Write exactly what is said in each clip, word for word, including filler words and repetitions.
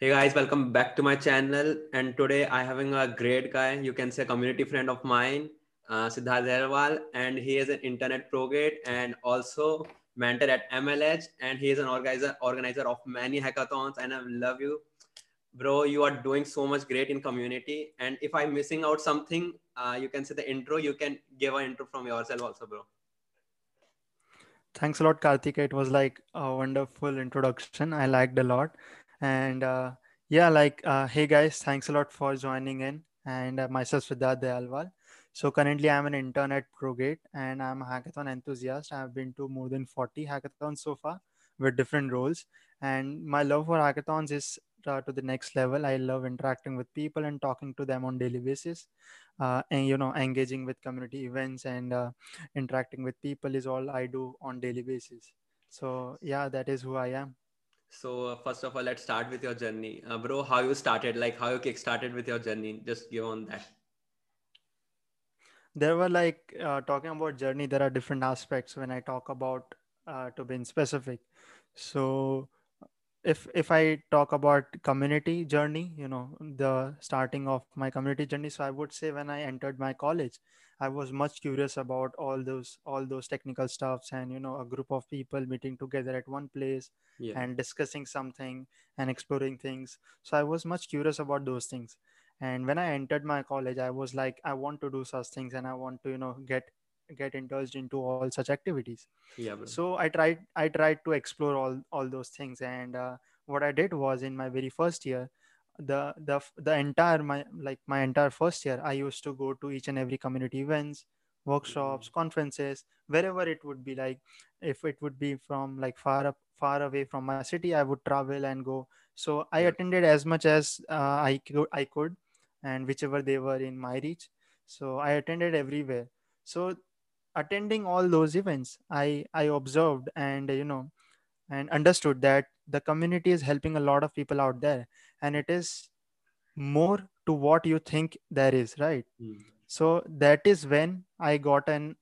Hey guys, welcome back to my channel. And today I having a great guy, you can say community friend of mine, uh, Siddharth Dayalwal, and he is an internet Progate and also mentor at M L H. And he is an organizer organizer of many hackathons. And I love you, bro. You are doing so much great in community. And if I'm missing out something, uh, you can say the intro. You can give an intro from yourself also, bro. Thanks a lot, Kartike. It was like a wonderful introduction. I liked a lot. And uh, yeah, like, uh, hey guys, thanks a lot for joining in. And uh, myself, Siddharth Dayalwal. So currently I'm an intern at Progate and I'm a hackathon enthusiast. I've been to more than forty hackathons so far with different roles. And my love for hackathons is uh, to the next level. I love interacting with people and talking to them on daily basis. Uh, and, you know, engaging with community events and uh, interacting with people is all I do on daily basis. So yeah, that is who I am. So uh, first of all, let's start with your journey, uh, bro. How you started, like how you kick started with your journey. Just give on that. There were like uh, talking about journey. There are different aspects when I talk about uh, to be specific. So if if I talk about community journey, you know, the starting of my community journey. So I would say when I entered my college, I was much curious about all those all those technical stuffs and, you know, a group of people meeting together at one place, yeah, and discussing something and exploring things. So I was much curious about those things. And when I entered my college, I was like, I want to do such things and I want to, you know, get get indulged into all such activities. Yeah. Bro. So I tried I tried to explore all, all those things. And uh, what I did was in my very first year, the the the entire my like my entire first year, I used to go to each and every community events, workshops, conferences, wherever it would be. Like if it would be from like far up far away from my city, I would travel and go. So I attended as much as uh, I could I could and whichever they were in my reach. So I attended everywhere. So attending all those events, I I observed and, you know, and understood that the community is helping a lot of people out there, and it is more to what you think there is, right? Mm. So that is when I got an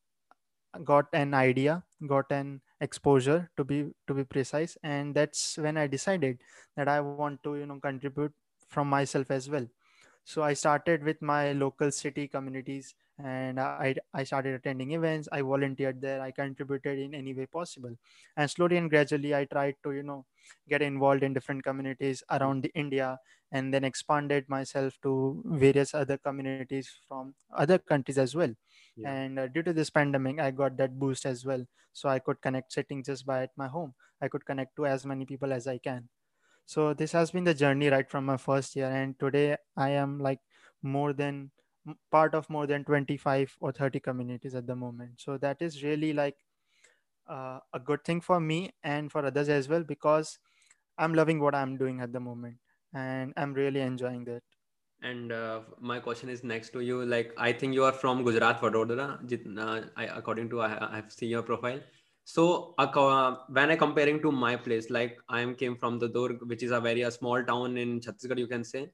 got an idea, got an exposure to be to be precise, and that's when I decided that I want to, you know, contribute from myself as well. So I started with my local city communities, and I, I started attending events. I volunteered there. I contributed in any way possible. And slowly and gradually, I tried to, you know, get involved in different communities around the India, and then expanded myself to various other communities from other countries as well. Yeah. And uh, due to this pandemic, I got that boost as well. So I could connect sitting just by at my home. I could connect to as many people as I can. So this has been the journey right from my first year. And today I am like more than part of more than twenty-five or thirty communities at the moment. So that is really like uh, a good thing for me and for others as well, because I'm loving what I'm doing at the moment and I'm really enjoying that. And uh, my question is next to you. Like, I think you are from Gujarat, Vadodara, according to, I, I've seen your profile. So uh, when I comparing to my place, like I am came from the Durg, which is a very a small town in Chhattisgarh, you can say.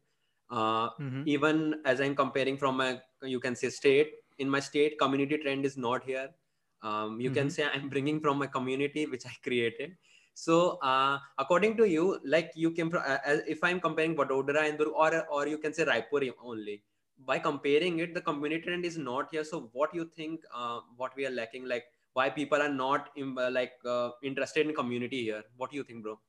Uh, mm-hmm. Even as I'm comparing from my, you can say state, in my state, community trend is not here. Um, you mm-hmm. can say I'm bringing from my community, which I created. So uh, according to you, like you came from, uh, if I'm comparing Vadodara and Durg, or, or you can say Raipur only, by comparing it, the community trend is not here. So what you think, uh, what we are lacking, like why people are not in, uh, like uh, interested in community here? What do you think, bro?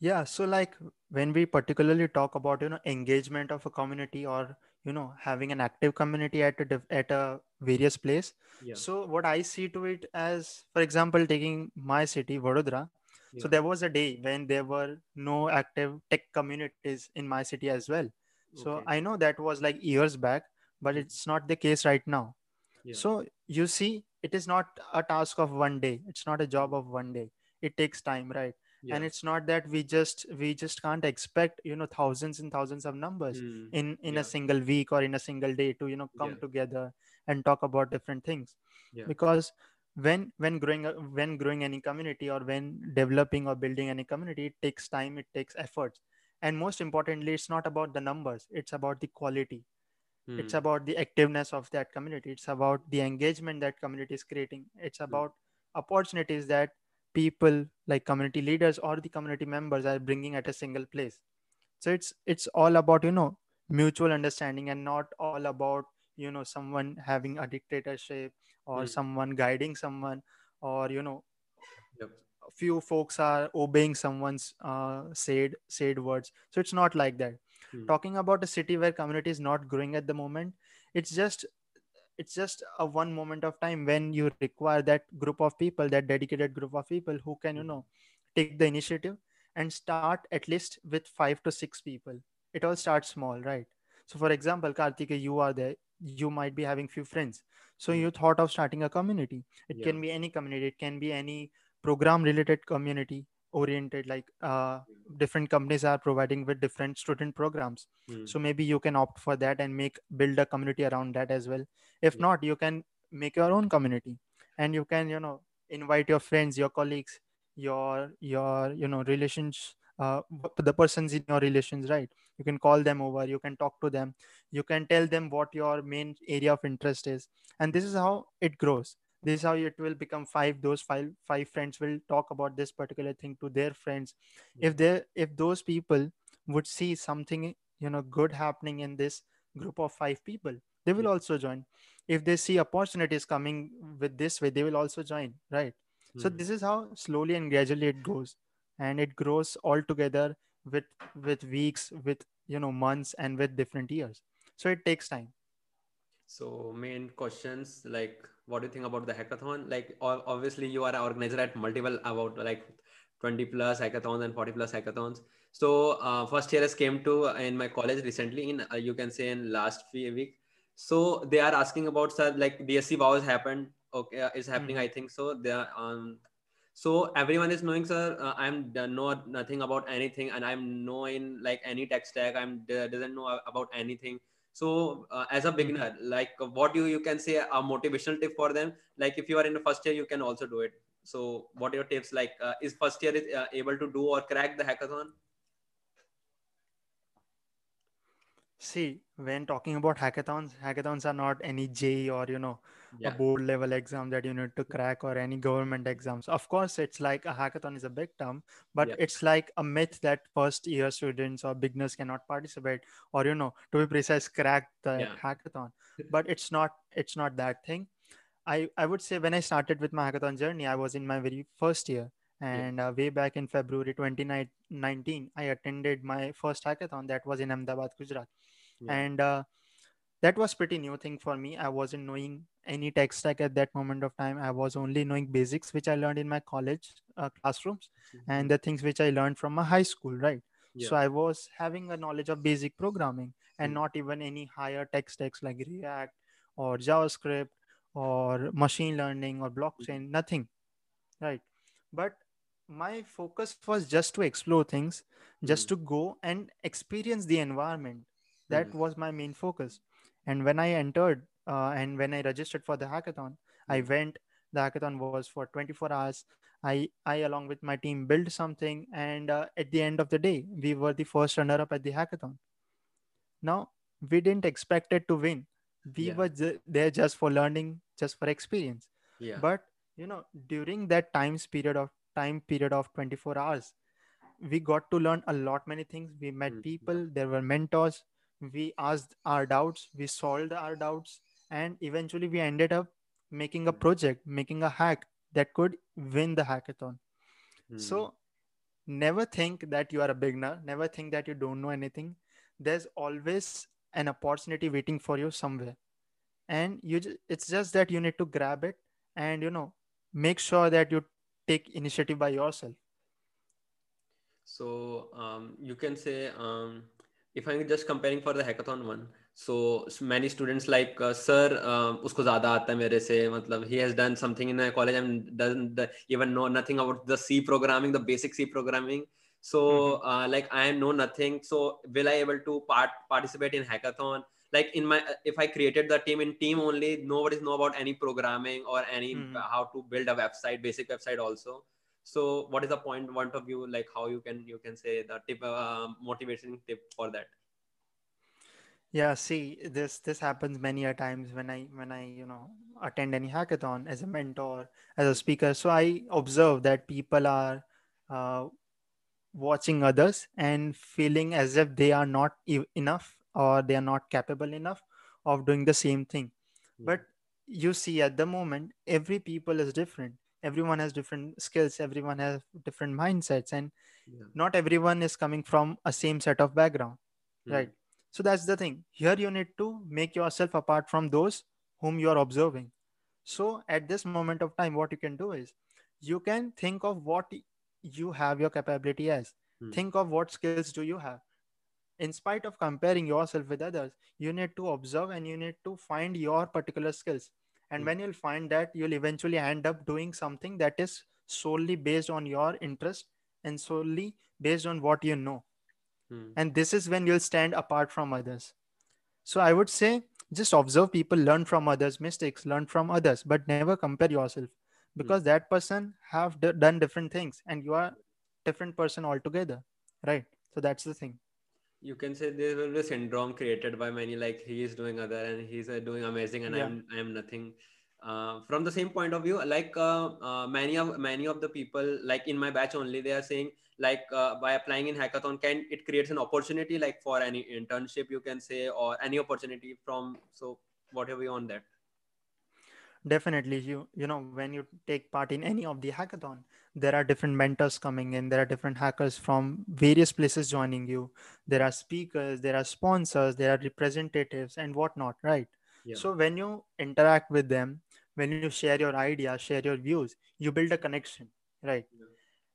Yeah, so like when we particularly talk about, you know, engagement of a community or, you know, having an active community at a, at a various place. Yeah. So what I see to it as, for example, taking my city, Vadodara. Yeah. So there was a day when there were no active tech communities in my city as well. Okay. So I know that was like years back, but it's not the case right now. Yeah. So you see, it is not a task of one day. It's not a job of one day. It takes time, right? Yeah. And it's not that we just we just can't expect, you know, thousands and thousands of numbers mm, in, in yeah. a single week or in a single day to, you know, come yeah. together and talk about different things. Yeah. Because when when growing when growing any community or when developing or building any community, it takes time, it takes effort. And most importantly, it's not about the numbers. It's about the quality. Mm. It's about the activeness of that community. It's about the engagement that community is creating. It's about mm. opportunities that people like community leaders or the community members are bringing at a single place. So it's it's all about, you know, mutual understanding and not all about, you know, someone having a dictatorship or mm. someone guiding someone or, you know, yep. few folks are obeying someone's uh, said said words. So it's not like that. Mm. Talking about a city where community is not growing at the moment, it's just it's just a one moment of time when you require that group of people, that dedicated group of people who can, you know, take the initiative and start at least with five to six people. It all starts small, right? So for example, Kartike, you are there, you might be having few friends. So you thought of starting a community. It yeah. can be any community. It can be any program related community oriented, like uh, different companies are providing with different student programs. Mm. So maybe you can opt for that and make build a community around that as well. If mm. not, you can make your own community and you can, you know, invite your friends, your colleagues, your, your, you know, relations, uh, the persons in your relations, right? You can call them over, you can talk to them, you can tell them what your main area of interest is. And this is how it grows. This is how it will become five. Those five, five friends will talk about this particular thing to their friends. Yeah. If they, if those people would see something, you know, good happening in this group of five people, they will yeah. also join. If they see opportunities coming with this way, they will also join, right? Mm. So this is how slowly and gradually it goes, and it grows all together with, with weeks, with, you know, months and with different years. So it takes time. So main questions, like, what do you think about the hackathon? Like, obviously you are an organizer at multiple, about like twenty plus hackathons and forty plus hackathons. So uh, first year has came to in my college recently in, uh, you can say in last few week. So they are asking about, sir, like B S C Vows happened. Okay. Uh, is happening. Mm-hmm. I think so. They are, um, so everyone is knowing, sir, uh, I'm know nothing about anything and I'm knowing like any tech stack. I'm doesn't know about anything. So uh, as a beginner, mm-hmm. like what you, you can say a motivational tip for them, like if you are in the first year, you can also do it. So what are your tips? Like uh, is first year is uh, able to do or crack the hackathon? See, when talking about hackathons, hackathons are not any J E E or, you know, yeah. a board level exam that you need to crack or any government exams. Of course, it's like a hackathon is a big term, but yeah. it's like a myth that first year students or beginners cannot participate or, you know, to be precise, crack the yeah. hackathon. But it's not, it's not that thing. I, I would say when I started with my hackathon journey, I was in my very first year. And uh, way back in February twenty nineteen, I attended my first hackathon that was in Ahmedabad, Gujarat. Yeah. And uh, that was pretty new thing for me. I wasn't knowing any tech stack at that moment of time. I was only knowing basics, which I learned in my college uh, classrooms mm-hmm. and the things which I learned from my high school, right? Yeah. So I was having a knowledge of basic programming and mm-hmm. not even any higher tech stacks like React or JavaScript or machine learning or blockchain, mm-hmm. nothing, right? But my focus was just to explore things, just mm. to go and experience the environment. That mm. was my main focus. And when I entered uh, and when I registered for the hackathon, I went, the hackathon was for twenty-four hours. I, I along with my team built something. And uh, at the end of the day, we were the first runner up at the hackathon. Now, we didn't expect it to win. We yeah. were ju- there just for learning, just for experience. Yeah. But, you know, during that time period of time period of twenty-four hours, we got to learn a lot many things. We met mm-hmm. people, there were mentors, we asked our doubts, we solved our doubts, and eventually we ended up making a project, making a hack that could win the hackathon. Mm-hmm. So never think that you are a beginner, never think that you don't know anything. There's always an opportunity waiting for you somewhere. And you ju- it's just that you need to grab it and, you know, make sure that you take initiative by yourself. So um, you can say, um, if I'm just comparing for the hackathon one, so many students like, uh, sir, uh, usko zyada aata hai mere se, matlab, he has done something in a college and doesn't even know nothing about the C programming, the basic C programming. So mm-hmm. uh, like I know nothing. So will I able to part participate in hackathon? Like in my, if I created the team in team only, nobody's know about any programming or any, mm-hmm. how to build a website, basic website also. So what is the point, point of view, like how you can, you can say the tip, uh, motivation tip for that? Yeah, see, this this happens many a times when I when I you know attend any hackathon as a mentor, as a speaker. So I observe that people are uh, watching others and feeling as if they are not e- enough or they are not capable enough of doing the same thing. Yeah. But you see, at the moment, every people is different. Everyone has different skills. Everyone has different mindsets, and yeah. not everyone is coming from a same set of background, yeah. right? So that's the thing. Here you need to make yourself apart from those whom you are observing. So at this moment of time, what you can do is you can think of what you have your capability as. Hmm. Think of what skills do you have. In spite of comparing yourself with others, you need to observe and you need to find your particular skills. And hmm. when you'll find that, you'll eventually end up doing something that is solely based on your interest and solely based on what you know. Hmm. And this is when you'll stand apart from others. So I would say, just observe people, learn from others' mistakes, learn from others, but never compare yourself, because hmm. that person have d- done different things and you are different person altogether. Right. So that's the thing. You can say there will be a syndrome created by many, like he is doing other and he's uh, doing amazing and yeah. I'm, I'm nothing. Uh, from the same point of view, like uh, uh, many of many of the people, like in my batch only, they are saying like uh, by applying in hackathon, can it creates an opportunity like for any internship, you can say, or any opportunity from. So what have you on that? Definitely, you you know when you take part in any of the hackathon, there are different mentors coming in. There are different hackers from various places joining you. There are speakers, there are sponsors, there are representatives, and whatnot, right? Yeah. So when you interact with them, when you share your ideas, share your views, you build a connection, right? Yeah.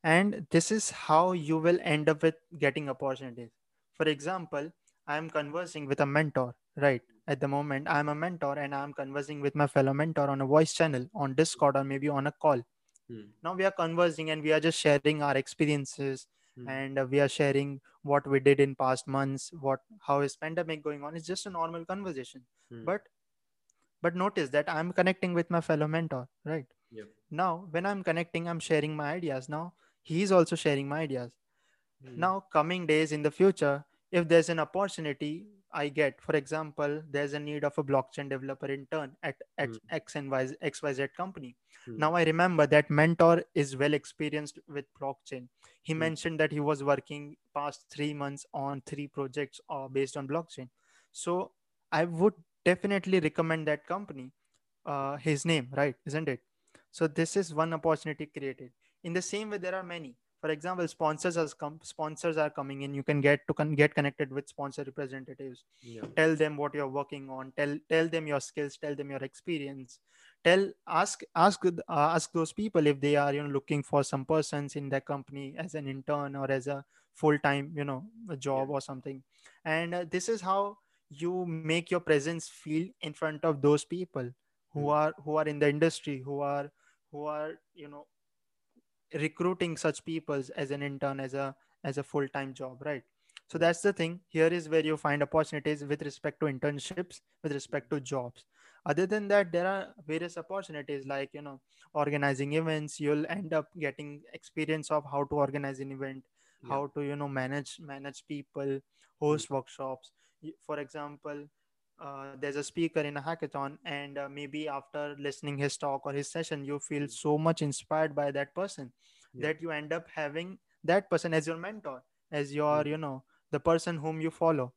And this is how you will end up with getting opportunities. For example, I'm conversing with a mentor, right? At the moment, I'm a mentor and I'm conversing with my fellow mentor on a voice channel, on Discord, or maybe on a call. Hmm. Now we are conversing and we are just sharing our experiences hmm. and uh, we are sharing what we did in past months, what how is pandemic going on. It's just a normal conversation. Hmm. But But notice that I'm connecting with my fellow mentor, right? Yep. Now, when I'm connecting, I'm sharing my ideas. Now, he's also sharing my ideas. Mm. Now, coming days in the future, if there's an opportunity I get, for example, there's a need of a blockchain developer intern at, at mm. X and Y, X Y Z company. Mm. Now, I remember that mentor is well experienced with blockchain. He mm. mentioned that he was working past three months on three projects uh, based on blockchain. So I would definitely recommend that company, uh, his name, right? Isn't it? So this is one opportunity created. In the same way, there are many. For example, sponsors as com- sponsors are coming in. You can get to con- get connected with sponsor representatives. Yeah. Tell them what you're working on. Tell tell them your skills. Tell them your experience. Tell ask ask uh, ask those people if they are you know looking for some persons in their company as an intern or as a full time you know a job yeah. or something. And uh, this is how you make your presence feel in front of those people who are who are in the industry, who are who are you know recruiting such people as an intern, as a as a full-time job, right? So that's the thing. Here is where you find opportunities with respect to internships, with respect to jobs. Other than that, there are various opportunities like you know organizing events. You'll end up getting experience of how to organize an event, yeah. how to you know manage manage people, host mm-hmm. workshops. For example, uh, there's a speaker in a hackathon and uh, maybe after listening his talk or his session, you feel so much inspired by that person yeah. that you end up having that person as your mentor, as your, yeah. you know, the person whom you follow.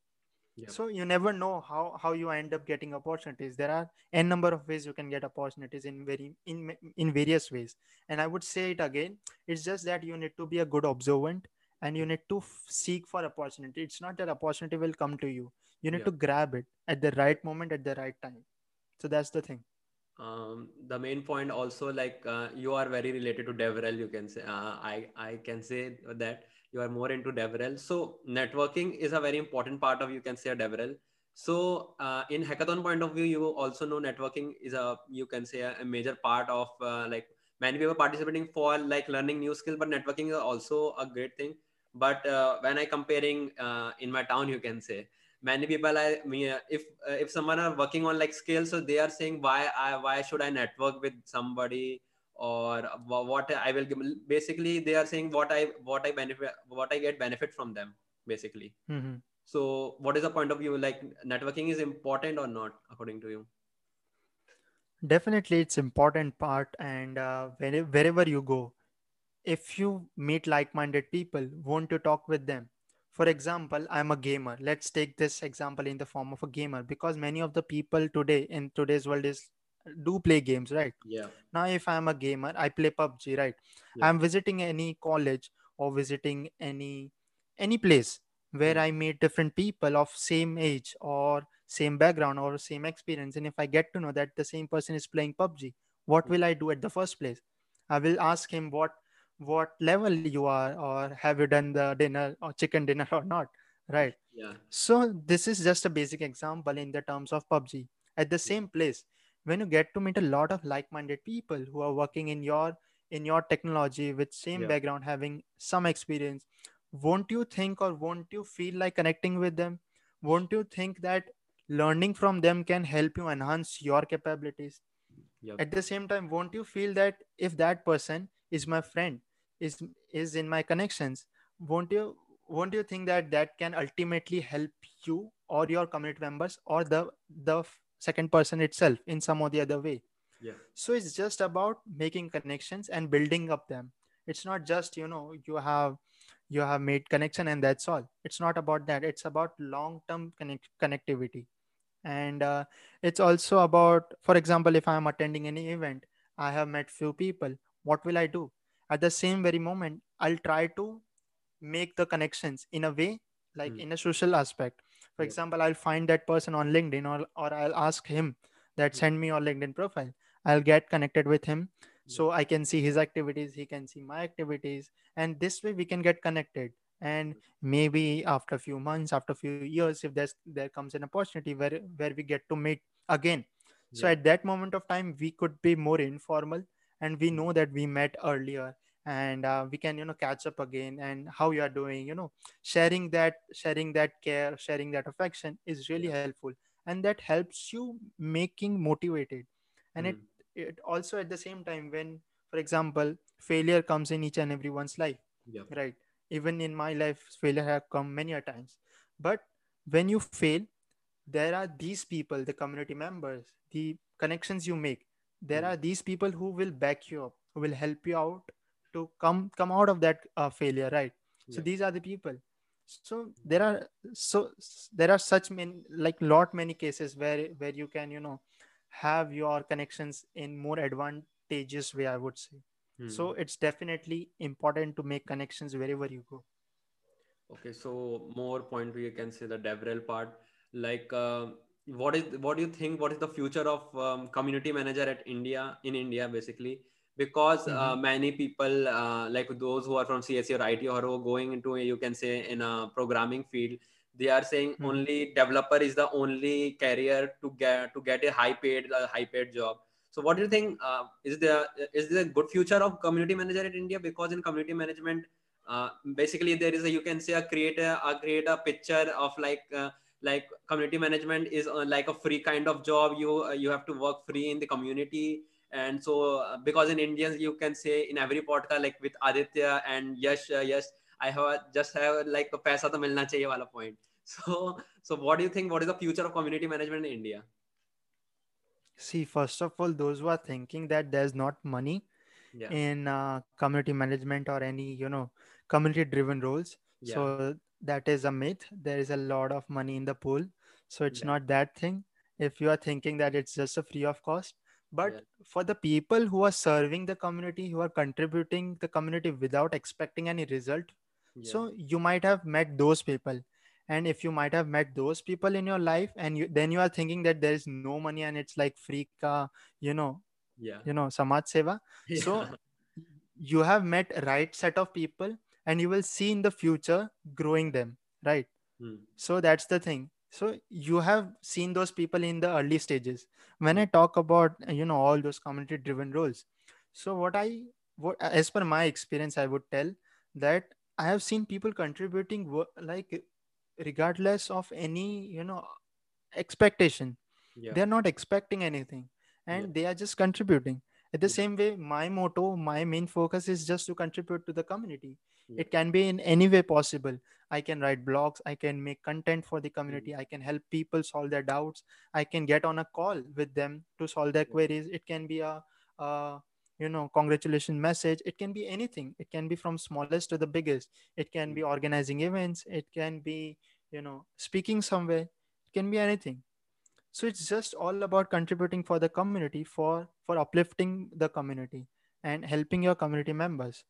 Yeah. So you never know how, how you end up getting opportunities. There are n number of ways you can get opportunities in very in in various ways. And I would say it again, it's just that you need to be a good observant. And you need to f- seek for opportunity. It's not that opportunity will come to you. You need yeah. to grab it at the right moment, at the right time. So that's the thing. Um, the main point also, like uh, you are very related to DevRel. You can say, uh, I, I can say that you are more into DevRel. So networking is a very important part of, you can say, a DevRel. So uh, in hackathon point of view, you also know networking is a, you can say a, a major part of uh, like many people participating for like learning new skills, but networking is also a great thing. But uh, when I comparing uh, in my town, you can say many people, I mean, if uh, if someone are working on like skills, so they are saying why I why should I network with somebody or what I will give. Basically, they are saying what I what I benefit what I get benefit from them basically. Mm-hmm. So what is the point of view? Like, networking is important or not, according to you? Definitely, it's important part. And uh, wherever, wherever you go, if you meet like-minded people, want to talk with them. For example, I'm a gamer. Let's take this example in the form of a gamer, because many of the people today in today's world is do play games, right? Yeah. Now, if I'm a gamer, I play P U B G, right? Yeah. I'm visiting any college or visiting any, any place where I meet different people of same age or same background or same experience. And if I get to know that the same person is playing P U B G, what will I do at the first place? I will ask him what, what level you are, or have you done the dinner or chicken dinner or not? Right. Yeah. So this is just a basic example in the terms of P U B G. At the same place, when you get to meet a lot of like-minded people who are working in your, in your technology with same yeah. background, having some experience, won't you think, or won't you feel like connecting with them? Won't you think that learning from them can help you enhance your capabilities? Yep. At the same time, won't you feel that if that person is my friend, is, is in my connections, won't you, won't you think that that can ultimately help you or your community members or the, the second person itself in some or the other way? Yeah. So it's just about making connections and building up them. It's not just, you know, you have, you have made connection and that's all. It's not about that. It's about long-term connect connectivity. And uh, it's also about, for example, if I'm attending any event, I have met few people, what will I do? At the same very moment, I'll try to make the connections in a way, like mm. in a social aspect. For yeah. example, I'll find that person on LinkedIn, or, or I'll ask him that mm. send me your LinkedIn profile. I'll get connected with him. So I can see his activities, he can see my activities, and this way we can get connected. And maybe after a few months, after a few years, if there's, there comes an opportunity where, where we get to meet again. Yeah. So at that moment of time, we could be more informal, and we know that we met earlier, and uh, we can, you know, catch up again, and how you are doing, you know, sharing that, sharing that care, sharing that affection is really yeah. helpful. And that helps you making motivated. And mm. it, It also at the same time, when, for example, failure comes in each and everyone's life, yeah. right? Even in my life, failure have come many a times. But when you fail, there are these people, the community members, the connections you make. There mm. are these people who will back you up, who will help you out to come, come out of that uh, failure, right? Yeah. So these are the people. So there are so there are such many, like lot many cases where where you can, you know, have your connections in more advantageous way, I would say. Hmm. So it's definitely important to make connections wherever you go. Okay. So more point where you can say the DevRel part, like uh, what is, what do you think, what is the future of um, community manager at India, in India, basically, because mm-hmm. uh, many people uh, like those who are from C S E or I T, or who are going into, you can say, in a programming field, they are saying mm-hmm. only developer is the only career to get to get a high paid uh, high paid job. So what do you think? Uh, is there is there a good future of community manager in India? Because in community management, uh, basically there is a, you can say, a create a, a create a picture of like uh, like community management is uh, like a free kind of job. You uh, you have to work free in the community, and so uh, because in Indians, you can say, in every podcast, like with Aditya and Yash, uh, Yash. I have just have like a paisa to milna chahiye wala point. So, so what do you think? What is the future of community management in India? See, first of all, those who are thinking that there's not money yeah. in uh, community management or any, you know, community driven roles. Yeah. So that is a myth. There is a lot of money in the pool. So it's yeah. not that thing. If you are thinking that it's just a free of cost, but yeah. for the people who are serving the community, who are contributing the community without expecting any result, yeah. so you might have met those people. And if you might have met those people in your life, and you, then you are thinking that there is no money and it's like free ka, you know, yeah. you know, samaj seva. Yeah. So you have met right set of people, and you will see in the future growing them. Right. Hmm. So that's the thing. So you have seen those people in the early stages. When I talk about, you know, all those community driven roles. So what I, what, as per my experience, I would tell that I have seen people contributing work, like regardless of any, you know, expectation, yeah. they're not expecting anything, and yeah. they are just contributing. At the yeah. same way, my motto, my main focus is just to contribute to the community. Yeah. It can be in any way possible. I can write blogs. I can make content for the community. Mm-hmm. I can help people solve their doubts. I can get on a call with them to solve their yeah. queries. It can be a, a you know, congratulation message. It can be anything. It can be from smallest to the biggest. It can be organizing events. It can be, you know, speaking somewhere. It can be anything. So it's just all about contributing for the community, for, for uplifting the community and helping your community members.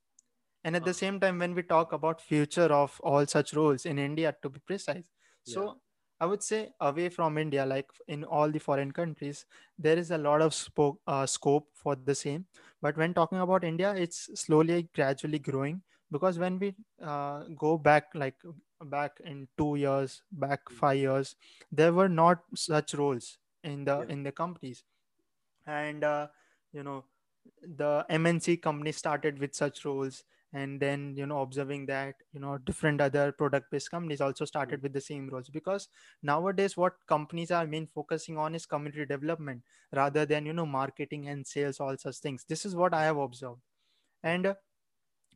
And at the same time, when we talk about future of all such roles in India, to be precise, yeah. so I would say away from India, like in all the foreign countries, there is a lot of spoke, uh, scope for the same. But when talking about India, it's slowly, gradually growing, because when we uh, go back, like back in two years, back mm-hmm. five years, there were not such roles in the, yeah. in the companies. And, uh, you know, the M N C company started with such roles. And then, you know, observing that, you know, different other product-based companies also started with the same roles, because nowadays what companies are main focusing on is community development rather than, you know, marketing and sales, all such things. This is what I have observed. And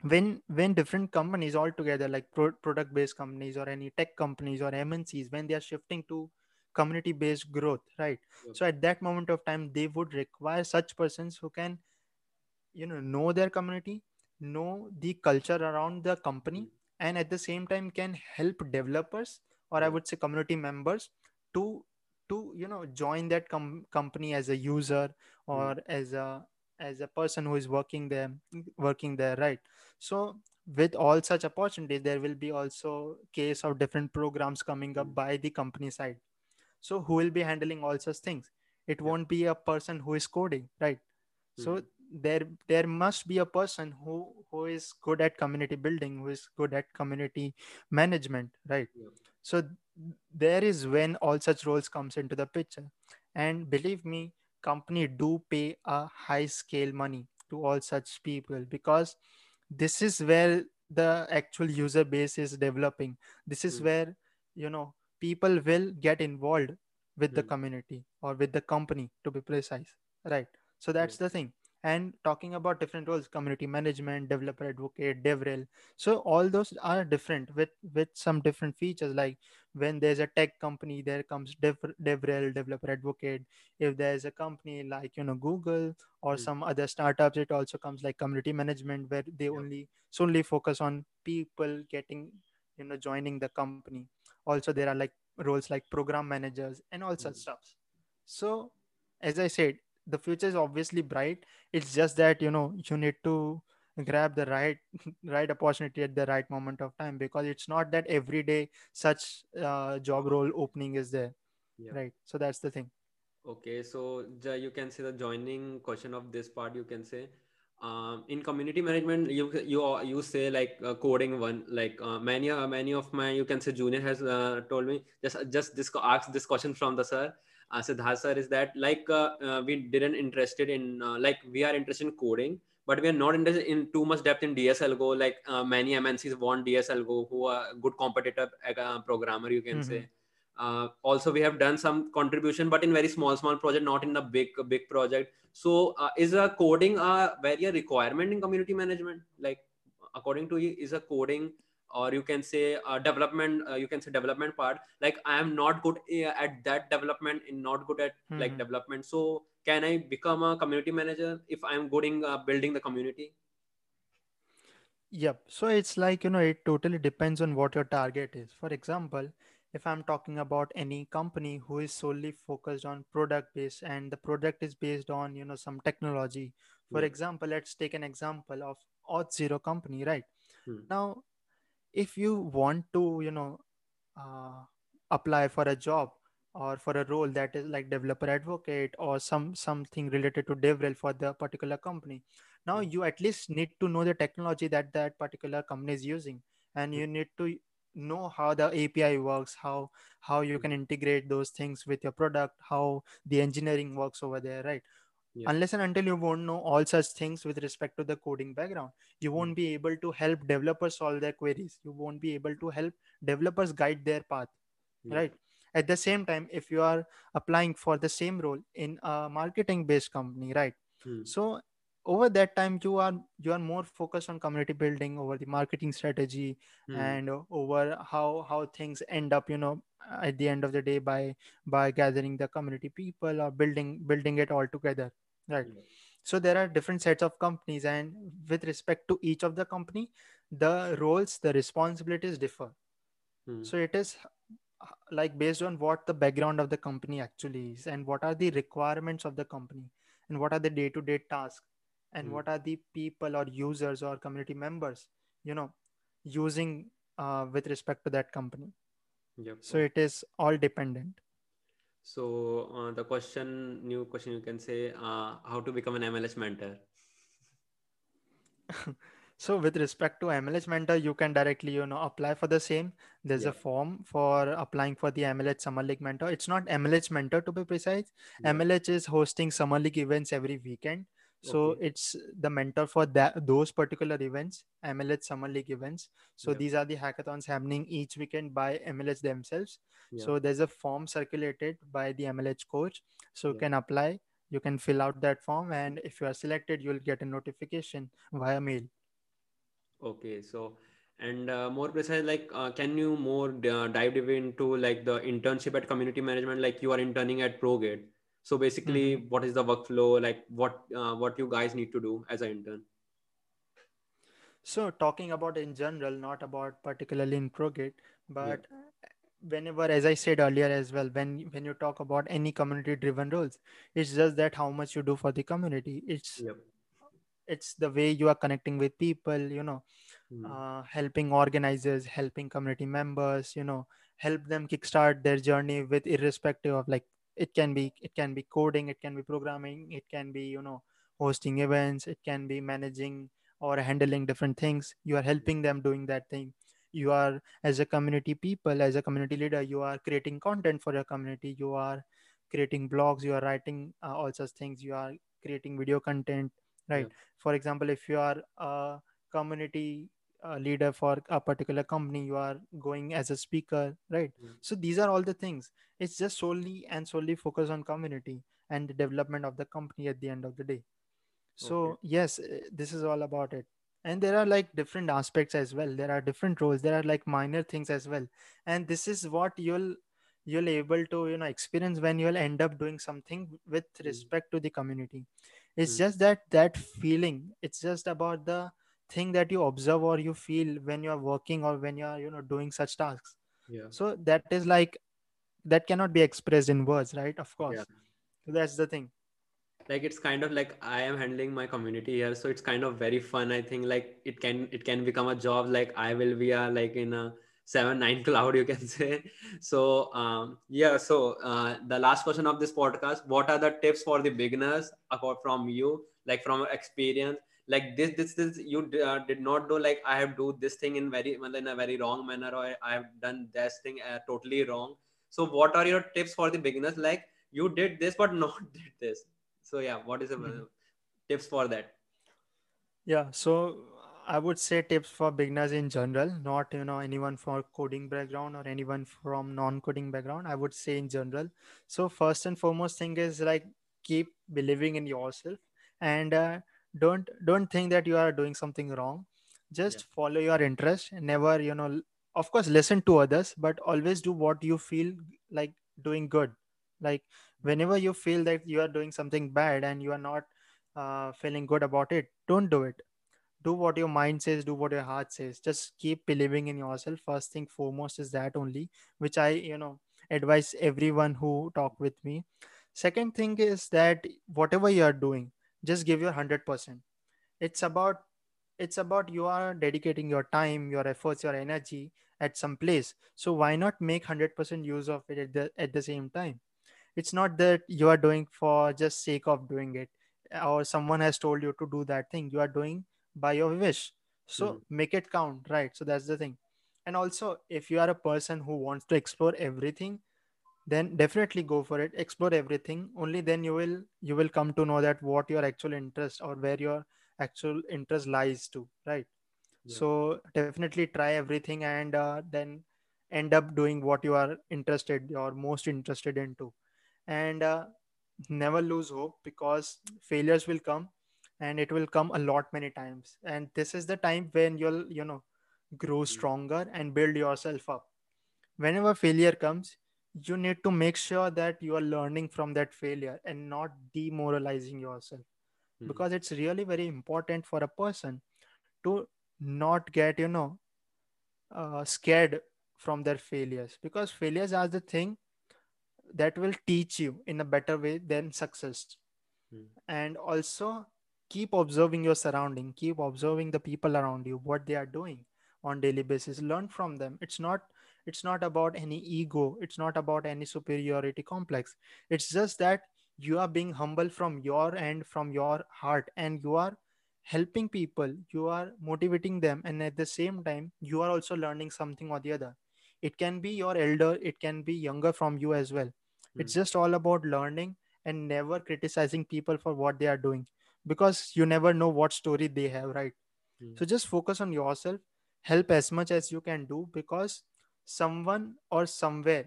when, when different companies all together, like pro- product-based companies or any tech companies or M N Cs, when they are shifting to community-based growth, right? Okay. So at that moment of time, they would require such persons who can, you know, know their community, know the culture around the company, and at the same time can help developers, or I would say community members, to to you know join that com- company as a user or mm. as a as a person who is working there working there right? So with all such opportunities, there will be also case of different programs coming up by the company side. So who will be handling all such things? It won't be a person who is coding, right? mm. So there there must be a person who who is good at community building, who is good at community management, right? Yeah. So there is when all such roles comes into the picture. And believe me, company do pay a high scale money to all such people, because this is where the actual user base is developing. This is yeah. where, you know, people will get involved with yeah. the community or with the company, to be precise, right? So that's yeah. the thing. And talking about different roles, community management, developer advocate, DevRel. So all those are different with, with some different features. Like when there's a tech company, there comes dev, DevRel, developer advocate. If there's a company like, you know, Google or mm. some other startups, it also comes like community management, where they yeah. only solely focus on people getting, you know, joining the company. Also, there are like roles like program managers and all mm. such stuff. So as I said, the future is obviously bright. It's just that, you know, you need to grab the right right opportunity at the right moment of time, because it's not that every day such uh, job role opening is there, yeah. right? So that's the thing. Okay, so you can say the joining question of this part, you can say um, in community management, you you you say like uh, coding one, like uh, many uh, many of my, you can say junior has uh, told me just just this ask this question from the sir. Uh, Siddharth sir, is that like uh, uh, we didn't interested in uh, like we are interested in coding, but we are not interested in too much depth in D S L Go. Like uh, many M N Cs want D S L Go, who are good competitive uh, programmer, you can mm-hmm. say. Uh, also, we have done some contribution, but in very small small project, not in a big big project. So, uh, is a coding a very a requirement in community management? Like according to you, is a coding, or you can say uh, development, uh, you can say development part, like I am not good at that development and not good at mm-hmm. like development. So can I become a community manager if I'm good in uh, building the community? Yep. So it's like, you know, it totally depends on what your target is. For example, if I'm talking about any company who is solely focused on product based, and the product is based on, you know, some technology, for mm-hmm. example, let's take an example of Auth zero company, right? Mm-hmm. Now, if you want to, you know, uh, apply for a job or for a role that is like developer advocate or some something related to DevRel for the particular company, now you at least need to know the technology that that particular company is using, and you need to know how the A P I works, how how you can integrate those things with your product, how the engineering works over there, right? Yeah. Unless and until you won't know all such things with respect to the coding background, you won't be able to help developers solve their queries. You won't be able to help developers guide their path, yeah. right? At the same time, if you are applying for the same role in a marketing based company, right? Hmm. So over that time you are you are more focused on community building over the marketing strategy mm. and over how how things end up, you know, at the end of the day by by gathering the community people or building building it all together, right? Mm. So there are different sets of companies, and with respect to each of the company, the roles, the responsibilities differ. Mm. So it is like based on what the background of the company actually is, and what are the requirements of the company, and what are the day-to-day tasks, and mm. what are the people or users or community members, you know, using uh, with respect to that company. Yep. So it is all dependent. So uh, the question, new question, you can say, uh, how to become an M L H mentor? So with respect to M L H mentor, you can directly, you know, apply for the same. There's yeah. a form for applying for the M L H Summer League mentor. It's not M L H mentor to be precise. Yeah. M L H is hosting Summer League events every weekend. So okay. it's the mentor for that, those particular events, M L H Summer League events. So yeah. these are the hackathons happening each weekend by M L H themselves. Yeah. So there's a form circulated by the M L H coach. So yeah. you can apply, you can fill out that form. And if you are selected, you'll get a notification via mail. Okay. So, and uh, more precise, like, uh, can you more uh, dive into like the internship at community management? Like you are interning at Progate. So basically, mm-hmm. what is the workflow? Like what, uh, what you guys need to do as an intern? So talking about in general, not about particularly in Progate, but yeah. whenever, as I said earlier as well, when, when you talk about any community driven roles, it's just that how much you do for the community. It's, yep. it's the way you are connecting with people, you know, mm-hmm. uh, helping organizers, helping community members, you know, help them kickstart their journey with irrespective of like, It can be, it can be coding, it can be programming, it can be, you know, hosting events, it can be managing or handling different things. You are helping them doing that thing. You are, as a community people, as a community leader, you are creating content for your community. You are creating blogs, you are writing uh, all such things. You are creating video content, right? Yeah. For example, if you are a community uh, leader for a particular company, you are going as a speaker, right? Yeah. So these are all the things. It's just solely and solely focus on community and the development of the company at the end of the day. So okay. yes, this is all about it. And there are like different aspects as well. There are different roles. There are like minor things as well. And this is what you'll, you'll able to, you know, experience when you'll end up doing something with respect mm. to the community. It's mm. just that, that feeling, it's just about the thing that you observe or you feel when you're working or when you're, you know, doing such tasks. Yeah. So that is like, that cannot be expressed in words, right? Of course. Yeah. So that's the thing. Like, it's kind of like I am handling my community here. So it's kind of very fun. I think like it can, it can become a job. Like I will be a, like in a seven, nine cloud, you can say. So, um, yeah. So, uh, the last question of this podcast, what are the tips for the beginners apart from you, like from experience, like this, this, this, you uh, did not do, like I have do this thing in very, in a very wrong manner, or I have done this thing uh, totally wrong. So what are your tips for the beginners? Like you did this, but not did this. So yeah, what is the mm-hmm. tips for that? Yeah. So I would say tips for beginners in general, not, you know, anyone for coding background or anyone from non-coding background. I would say in general. So first and foremost thing is like, keep believing in yourself and uh, don't, don't think that you are doing something wrong. Just yeah. follow your interest and never, you know, of course, listen to others, but always do what you feel like doing good. Like whenever you feel that you are doing something bad and you are not uh, feeling good about it, don't do it. Do what your mind says, do what your heart says. Just keep believing in yourself. First thing foremost is that only, which I, you know, advise everyone who talk with me. Second thing is that whatever you are doing, just give your one hundred percent. It's about It's about you are dedicating your time, your efforts, your energy at some place. So why not make one hundred percent use of it at the, at the same time? It's not that you are doing for just sake of doing it or someone has told you to do that thing. You are doing by your wish. So mm-hmm. make it count, right? So that's the thing. And also if you are a person who wants to explore everything, then definitely go for it. Explore everything. Only then you will, you will come to know that what your actual interest or where your actual interest lies to, right? Yeah. So definitely try everything and uh, then end up doing what you are interested or most interested into. And uh, never lose hope because failures will come. and it will come a lot many times. And this is the time when you'll, you know, grow stronger and build yourself up. Whenever failure comes, you need to make sure that you are learning from that failure and not demoralizing yourself, mm-hmm. because it's really very important for a person to not get, you know, uh, scared from their failures, because failures are the thing that will teach you in a better way than success. Mm-hmm. And also keep observing your surrounding, keep observing the people around you, what they are doing on daily basis, learn from them. It's not It's not about any ego. It's not about any superiority complex. It's just that you are being humble from your end, from your heart, and you are helping people. You are motivating them. And at the same time, you are also learning something or the other. It can be your elder. It can be younger from you as well. Mm. It's just all about learning and never criticizing people for what they are doing, because you never know what story they have, right? Mm. So just focus on yourself. Help as much as you can do, because someone or somewhere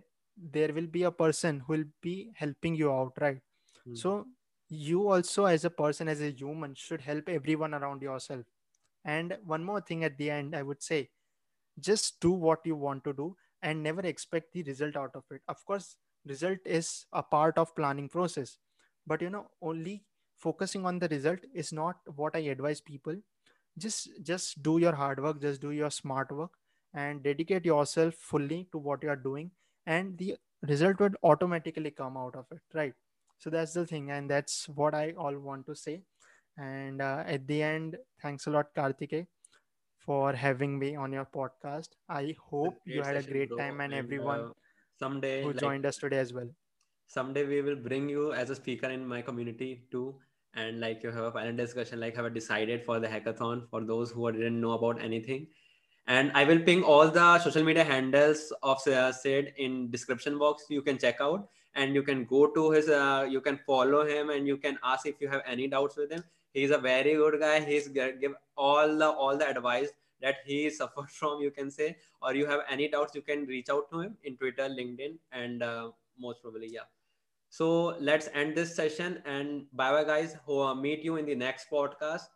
there will be a person who will be helping you out, right? Mm. So you also as a person, as a human, should help everyone around yourself. And one more thing at the end, I would say, just do what you want to do and never expect the result out of it. Of course, result is a part of planning process, but you know, only focusing on the result is not what I advise people. Just, just do your hard work, just do your smart work, and dedicate yourself fully to what you are doing, and the result would automatically come out of it, right? So that's the thing, and that's what I all want to say. And uh, at the end, thanks a lot, Kartike, for having me on your podcast. I hope you had a great bro. time, and, and everyone uh, someday, who joined like, us today as well. Someday we will bring you as a speaker in my community too, and like you have a panel discussion, like have a decided for the hackathon for those who didn't know about anything. And I will ping all the social media handles of Sid in description box. You can check out and you can go to his, uh, you can follow him and you can ask if you have any doubts with him. He's a very good guy. He's give all the, all the advice that he suffered from, you can say, or you have any doubts, you can reach out to him in Twitter, LinkedIn, and uh, most probably, yeah. So let's end this session and bye bye guys. Meet you in the next podcast.